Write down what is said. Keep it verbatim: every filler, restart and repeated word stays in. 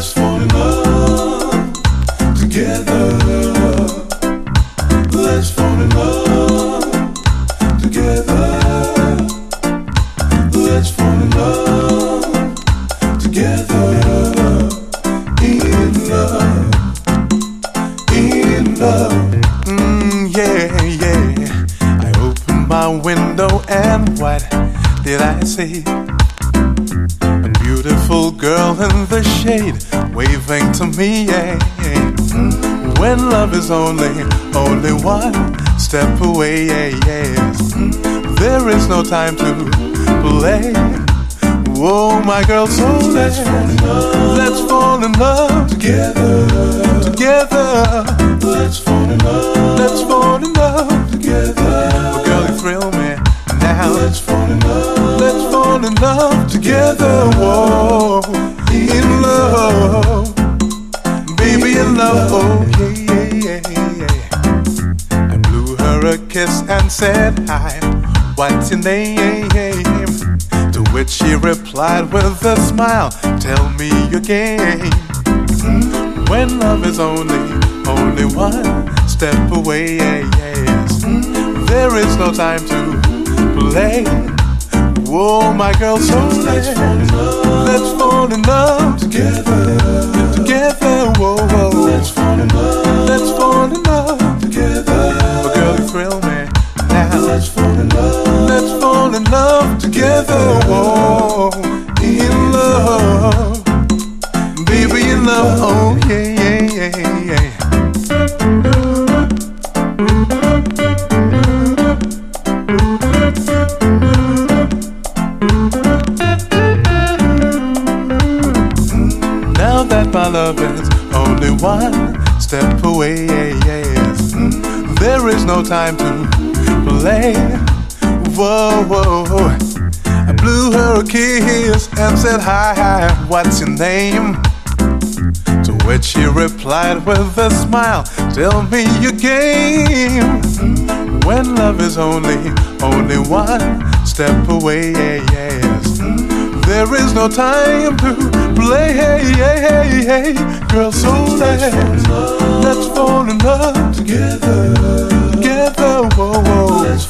just fall in love together. Let's fall in love together. Let's fall in love together. In love, in love. Mm, yeah, yeah. I opened my window and what did I see? Beautiful girl in the shade, waving to me, yeah. mm. When love is only, only one step away, yeah, yes. mm. There is no time to play. Oh, my girl, so let's, let's fall in love together, together. Let's fall in love, let's fall in love together. Oh, girl, you thrill me now. Let's fall in love, let's fall in love together. Whoa, in love, baby, in love. Oh yeah, yeah, yeah. I blew her a kiss and said, "Hi, what's your name?" To which she replied with a smile, "Tell me your game." Mm, when love is only, only one step away, yeah, yes. Mm, there is no time to play. Whoa, my girl, so let's fall in love. Let's fall in love together, together. Whoa, whoa. Let's fall in love. Let's fall in love together. Oh, girl, you thrill me now. Let's fall in love. Let's fall in love together. Whoa, in love, baby, in love. Oh yeah, yeah, yeah, yeah. My love is only one step away, yeah, yes. Mm, there is no time to play. Whoa, whoa. I blew her a kiss and said, "Hi, hi, what's your name?" To which she replied with a smile, "Tell me your game." Mm, when love is only, only one step away, yeah, yes. Mm, there is no time to play, hey, hey, hey, hey. Girl, so let's, let's fall in love, let's fall in love together, together, whoa, whoa.